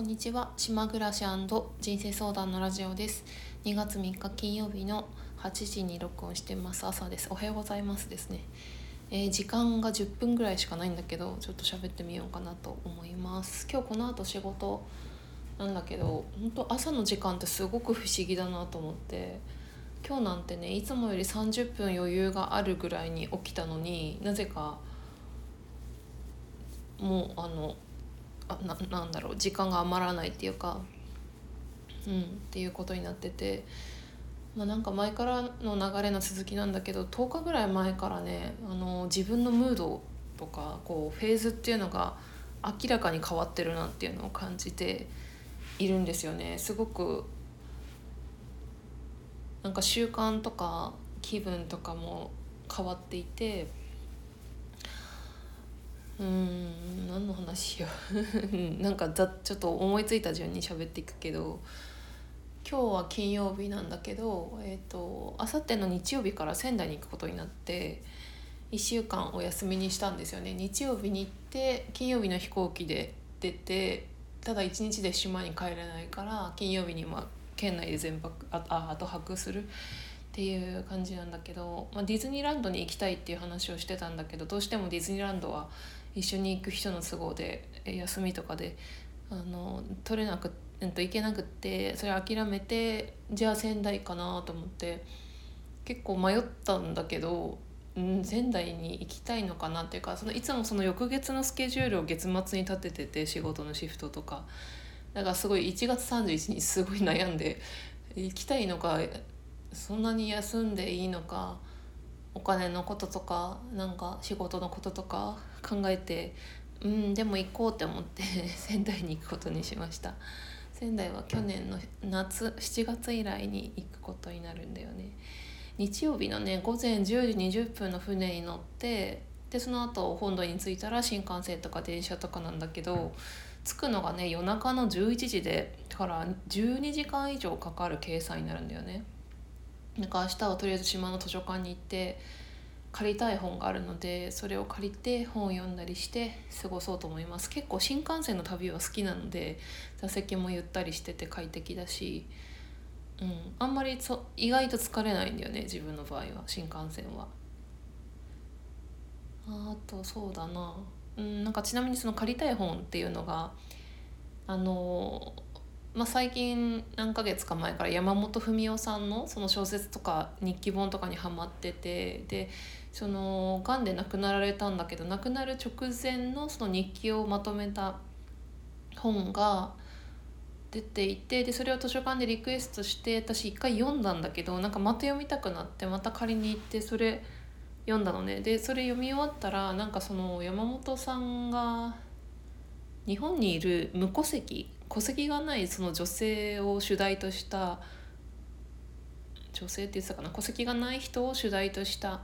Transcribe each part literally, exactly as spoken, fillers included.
こんにちは、島暮らし&人生相談のラジオです。にがつみっか金曜日のはちじに録音してます。朝です。おはようございますですね、えー、時間がじゅっぷんぐらいしかないんだけど、ちょっと喋ってみようかなと思います。今日この後仕事なんだけど、本当朝の時間ってすごく不思議だなと思って、今日なんてね、いつもよりさんじゅっぷん余裕があるぐらいに起きたのに、なぜかもうあのあ な, なんだろう時間が余らないっていうか、うんっていうことになってて、まあ、なんか前からの流れの続きなんだけど、とおかぐらい前からね、あの自分のムードとかこうフェーズっていうのが明らかに変わってるなっていうのを感じているんですよね。すごくなんか習慣とか気分とかも変わっていて、うーん何の話よなんかざちょっと思いついた順に喋っていくけど、今日は金曜日なんだけど、えーと、あさっての日曜日から仙台に行くことになって、いっしゅうかんお休みにしたんですよね。日曜日に行って金曜日の飛行機で出て、ただいちにちで島に帰れないから、金曜日にまあ県内で全泊ああ後泊するっていう感じなんだけど、まあ、ディズニーランドに行きたいっていう話をしてたんだけど、どうしてもディズニーランドは一緒に行く人の都合で休みとかであの取れなく、うん、と行けなくって、それ諦めて、じゃあ仙台かなと思って結構迷ったんだけど、うん、仙台に行きたいのかなっていうか、そのいつもその翌月のスケジュールを月末に立ててて、仕事のシフトとかだからすごいいちがつさんじゅういちにちすごい悩んで、行きたいのかそんなに休んでいいのか、お金のこととかなんか仕事のこととか考えて、うんでも行こうって思って仙台に行くことにしました。仙台は去年の夏しちがつ以来に行くことになるんだよね。日曜日のねごぜんじゅうじにじゅっぷんの船に乗って、でその後本土に着いたら新幹線とか電車とかなんだけど、着くのがね夜中のじゅういちじで、だからじゅうにじかん以上かかる計算になるんだよね。なんか明日はとりあえず島の図書館に行って借りたい本があるので、それを借りて本を読んだりして過ごそうと思います。結構新幹線の旅は好きなので、座席もゆったりしてて快適だし、うん、あんまりそ意外と疲れないんだよね、自分の場合は新幹線は。あとそうだな、うん、なんかちなみにその借りたい本っていうのがあのーまあ、最近何ヶ月か前から山本文夫さんのその小説とか日記本とかにハマってて、でそのがんで亡くなられたんだけど、亡くなる直前のその日記をまとめた本が出ていて、でそれを図書館でリクエストして私一回読んだんだけど、なんかまた読みたくなってまた借りに行ってそれ読んだのね。でそれ読み終わったら、なんかその山本さんが日本にいる無戸籍戸籍がないその女性を主題とした女性って言ってたかな、戸籍がない人を主題とした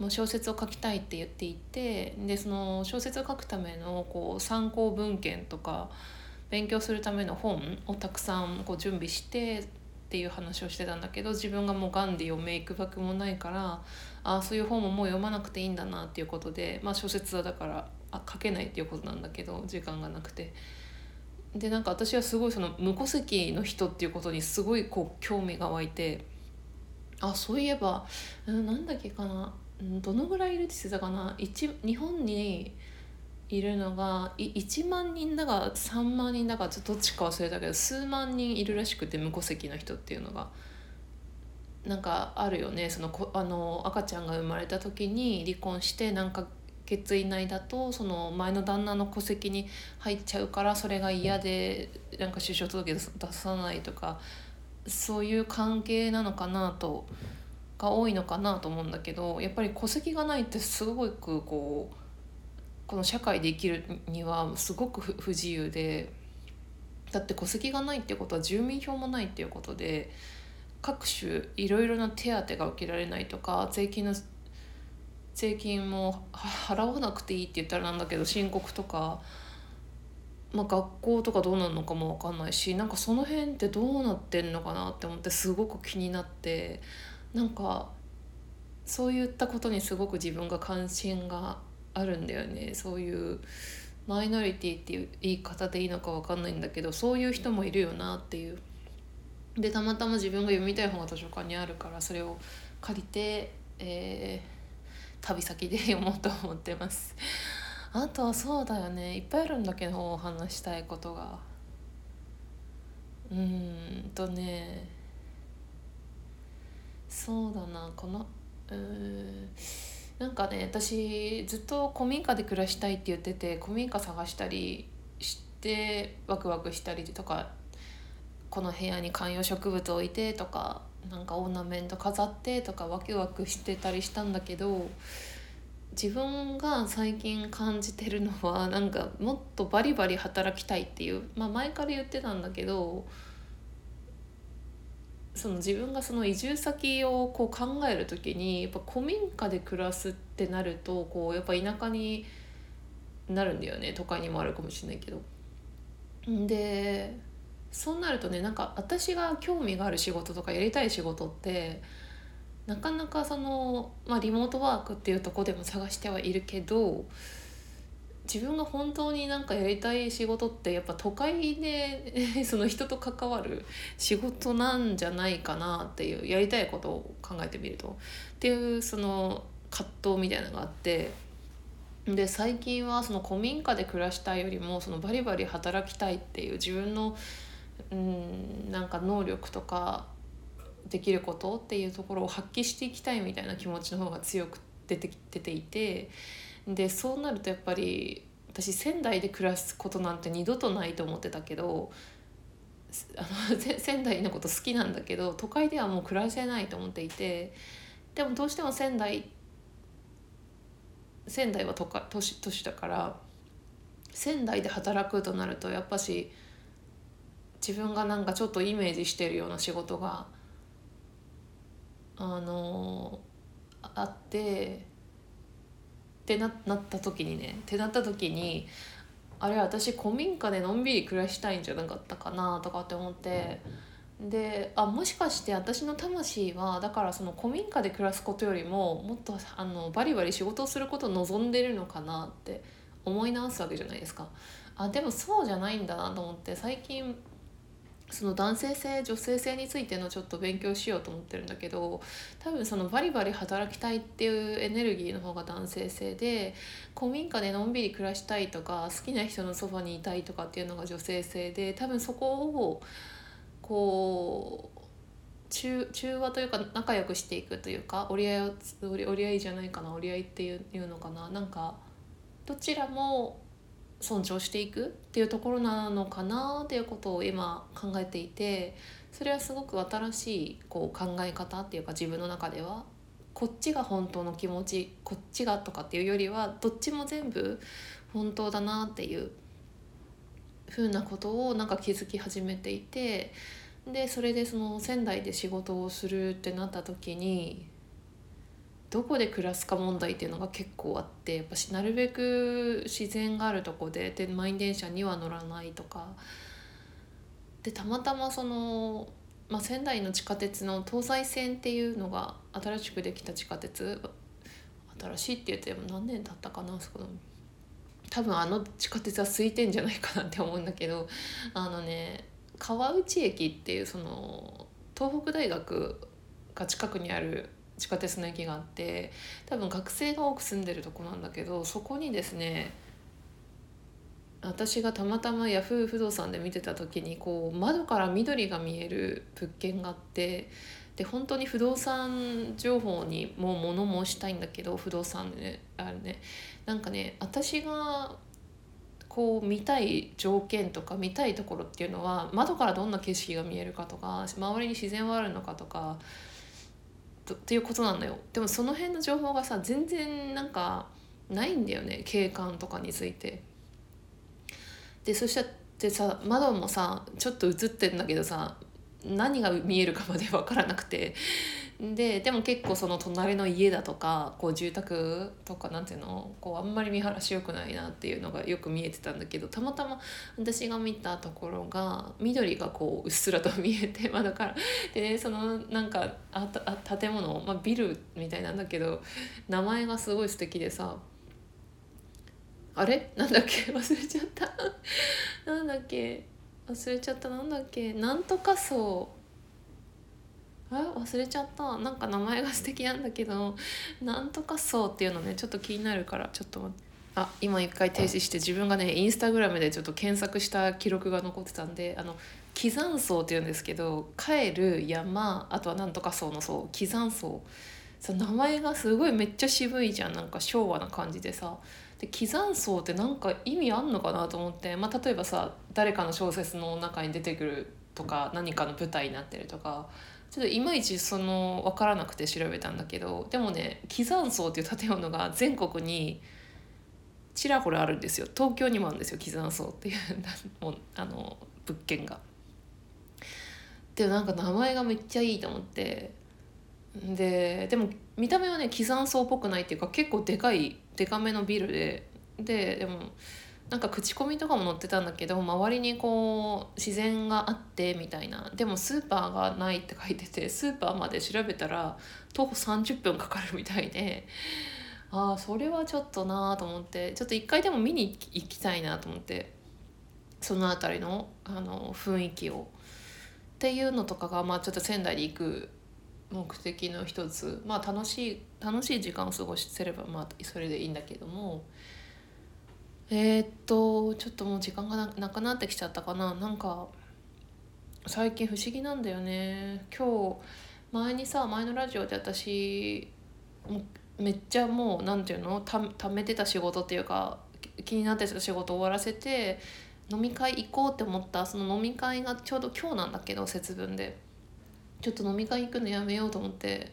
もう小説を書きたいって言っていて、でその小説を書くためのこう参考文献とか勉強するための本をたくさんこう準備してっていう話をしてたんだけど、自分がもうがんで余命いくばくもないから、あそういう本ももう読まなくていいんだなっていうことで、まあ、小説はだからあ書けないっていうことなんだけど、時間がなくて。でなんか私はすごいその無戸籍の人っていうことにすごいこう興味が湧いて、あそういえばなんだっけかな、どのぐらいいるって言ってたかな、日本にいるのがいちまんにんだかさんまんにんだかちょっとどっちか忘れたけど、数万人いるらしくて、無戸籍の人っていうのがなんかあるよね。そのこあの赤ちゃんが生まれた時に離婚して、なんか血以内だとその前の旦那の戸籍に入っちゃうから、それが嫌でなんか出生届出さないとか、そういう関係なのかなとが多いのかなと思うんだけど、やっぱり戸籍がないってすごくこうこの社会で生きるにはすごく不自由で、だって戸籍がないってことは住民票もないっていうことで、各種いろいろな手当が受けられないとか、税金の税金も払わなくていいって言ったらなんだけど、申告とか、まあ、学校とかどうなるのかも分かんないし、なんかその辺ってどうなってんのかなって思ってすごく気になって、なんかそういったことにすごく自分が関心があるんだよね。そういう、マイノリティっていう言い方でいいのか分かんないんだけど、そういう人もいるよなっていう。でたまたま自分が読みたい本が図書館にあるから、それを借りて、えー、旅先で読もうと思ってます。あとはそうだよね、いっぱいあるんだけど話したいことが、うーんとねそうだな、このうーんなんかね、私ずっと古民家で暮らしたいって言ってて、古民家探したりしてワクワクしたりとか、この部屋に観葉植物置いてとか、なんかオーナメント飾ってとかワクワクしてたりしたんだけど、自分が最近感じてるのはなんかもっとバリバリ働きたいっていう、まあ前から言ってたんだけど、その自分がその移住先をこう考えるときに、やっぱ古民家で暮らすってなるとこうやっぱ田舎になるんだよね。都会にもあるかもしれないけど。でそうなるとね、なんか私が興味がある仕事とかやりたい仕事ってなかなかその、まあ、リモートワークっていうとこでも探してはいるけど、自分が本当になんかやりたい仕事ってやっぱ都会でその人と関わる仕事なんじゃないかなっていう、やりたいことを考えてみるとっていうその葛藤みたいなのがあって、で最近はその古民家で暮らしたいよりもそのバリバリ働きたいっていう自分のうんなんか能力とかできることっていうところを発揮していきたいみたいな気持ちの方が強く出てきてていて、でそうなるとやっぱり私仙台で暮らすことなんて二度とないと思ってたけど、あの仙台のこと好きなんだけど都会ではもう暮らせないと思っていて、でもどうしても仙台仙台は都会、都市、都市だから仙台で働くとなるとやっぱし自分がなんかちょっとイメージしてるような仕事があのあってってなった時にねってなった時にあれ私古民家でのんびり暮らしたいんじゃなかったかなとかって思って、であもしかして私の魂はだからその古民家で暮らすことよりももっとあのバリバリ仕事をすることを望んでるのかなって思い直すわけじゃないですか。あでもそうじゃないんだなと思って、最近その男性性女性性についてのちょっと勉強しようと思ってるんだけど、多分そのバリバリ働きたいっていうエネルギーの方が男性性で、古民家でのんびり暮らしたいとか好きな人のそばにいたいとかっていうのが女性性で、多分そこをこう 中, 中和というか仲良くしていくというか、折り合いを折り合いじゃないかな折り合いっていうのかな、なんかどちらも尊重していくっていうところなのかなっていうことを今考えていて、それはすごく新しいこう考え方っていうか、自分の中ではこっちが本当の気持ちこっちがとかっていうよりはどっちも全部本当だなっていうふうなことをなんか気づき始めていて、でそれでその仙台で仕事をするってなった時にどこで暮らすか問題っていうのが結構あって、やっぱしなるべく自然があるとこで、で満員電車には乗らないとかで、たまたまその、まあ、仙台の地下鉄の東西線っていうのが新しくできた地下鉄、新しいって言っても何年経ったかな、そこの多分あの地下鉄は空いてんじゃないかなって思うんだけど、あのね川内駅っていうその東北大学が近くにある地下鉄の駅があって、多分学生が多く住んでるとこなんだけど、そこにですね私がたまたまヤフー不動産で見てた時にこう窓から緑が見える物件があって、で本当に不動産情報にもう物申したいんだけど、不動産ねあれねなんかね私がこう見たい条件とか見たいところっていうのは、窓からどんな景色が見えるかとか周りに自然はあるのかとかっていうことなんだよ。でもその辺の情報がさ全然なんかないんだよね、景観とかについて。でそしたってさ窓もさちょっと映ってんだけどさ何が見えるかまで分からなくて、ででも結構その隣の家だとかこう住宅とかなんていうのこうあんまり見晴らし良くないなっていうのがよく見えてたんだけど、たまたま私が見たところが緑がこううっすらと見えて窓からで、ね、そのなんかああ建物、まあ、ビルみたいなんだけど名前がすごい素敵でさ、あれなんだっけ忘れちゃったなんだっけ忘れちゃったなんだっけなんとか層え忘れちゃった、なんか名前が素敵なんだけど、なんとか層っていうのねちょっと気になるからちょっと待って、あ今一回停止して自分がねインスタグラムでちょっと検索した記録が残ってたんで、あの帰山層っていうんですけど、帰る山あとはなんとか層の層、帰山層、その名前がすごいめっちゃ渋いじゃん、なんか昭和な感じでさ、で帰山層ってなんか意味あんのかなと思って、まあ、例えばさ誰かの小説の中に出てくるとか何かの舞台になってるとかちょっといまいちその分からなくて調べたんだけど、でもね帰山層っていう建物が全国にちらほらあるんですよ。東京にもあるんですよ帰山荘っていうあの物件が。でなんか名前がめっちゃいいと思って。で、でも見た目はね帰山荘っぽくないっていうか結構でかいでかめのビルで、ででもなんか口コミとかも載ってたんだけど周りにこう自然があってみたいな、でもスーパーがないって書いててスーパーまで調べたら徒歩さんじゅっぷんかかるみたいで。ああそれはちょっとなと思ってちょっと一回でも見に行きたいなと思って、そのあたりの、あの雰囲気をっていうのとかが、まあ、ちょっと仙台で行く目的の一つ、まあ、楽しい楽しい時間を過ごせれば、まあ、それでいいんだけども、えー、っとちょっともう時間が な, なくなってきちゃったかな。なんか最近不思議なんだよね。今日前にさ前のラジオで私めっちゃもうなんていうのた貯めてた仕事っていうか気になってた仕事を終わらせて飲み会行こうって思った、その飲み会がちょうど今日なんだけど節分でちょっと飲み会行くのやめようと思って、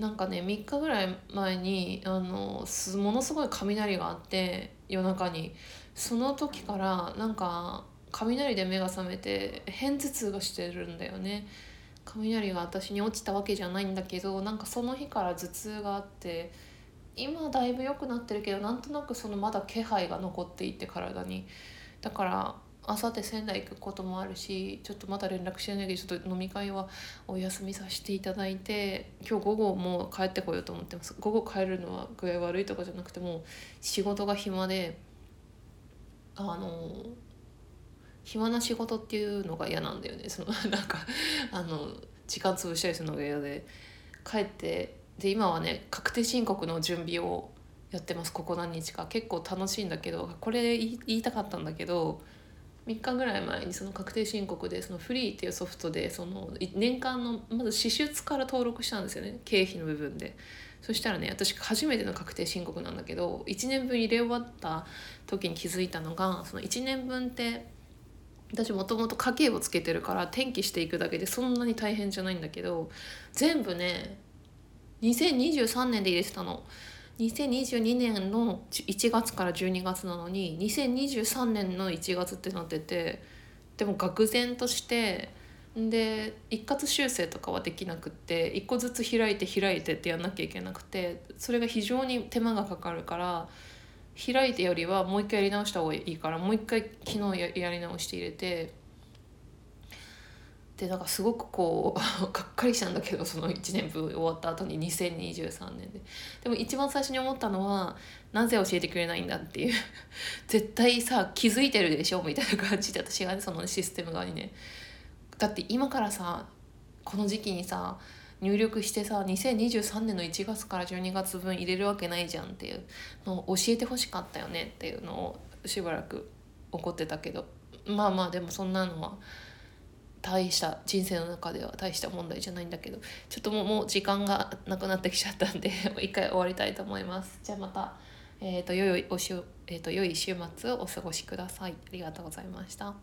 なんかねみっかぐらい前にあのすものすごい雷があって夜中に、その時からなんか雷で目が覚めて片頭痛がしてるんだよね。雷が私に落ちたわけじゃないんだけどなんかその日から頭痛があって、今だいぶ良くなってるけどなんとなくそのまだ気配が残っていて体に、だからあさって仙台行くこともあるしちょっとまだ連絡してないけどちょっと飲み会はお休みさせていただいて今日午後も帰ってこようと思ってます。午後帰るのは具合悪いとかじゃなくてもう仕事が暇で、あの暇な仕事っていうのが嫌なんだよね。そのなんかあの時間潰したりするのが嫌で帰って、で今はね確定申告の準備をやってます。ここ何日か結構楽しいんだけど、これ言いたかったんだけどみっかぐらい前にその確定申告でそのフリーっていうソフトでその年間のまず支出から登録したんですよね、経費の部分で。そしたらね私初めての確定申告なんだけどいちねんぶん入れ終わった時に気づいたのが、そのいちねんぶんって私もともと家計簿つけてるから転記していくだけでそんなに大変じゃないんだけど、全部ねにせんにじゅうさんねんで入れてたの。にせんにじゅうにねんのいちがつからじゅうにがつなのににせんにじゅうさんねんのいちがつってなってて、でも愕然として、で一括修正とかはできなくって一個ずつ開いて開いてってやんなきゃいけなくて、それが非常に手間がかかるから開いてよりはもう一回やり直した方がいいから、もう一回昨日 や, やり直して入れて、でなんかすごくこうがっかりしたんだけど、そのいちねんぶん終わった後ににせんにじゅうさんねんで。でも一番最初に思ったのはなぜ教えてくれないんだっていう絶対さ気づいてるでしょみたいな感じで私が、ね、そのシステム側にね、だって今からさこの時期にさ入力してさにせんにじゅうさんねんのいちがつからじゅうにがつぶん入れるわけないじゃんっていうのを教えてほしかったよねっていうのをしばらく怒ってたけど、まあまあでもそんなのは大した人生の中では大した問題じゃないんだけど、ちょっともう、もう時間がなくなってきちゃったんで一回終わりたいと思います。じゃあまた、えーと、良いおしゅ、えーと、良い週末をお過ごしください。ありがとうございました。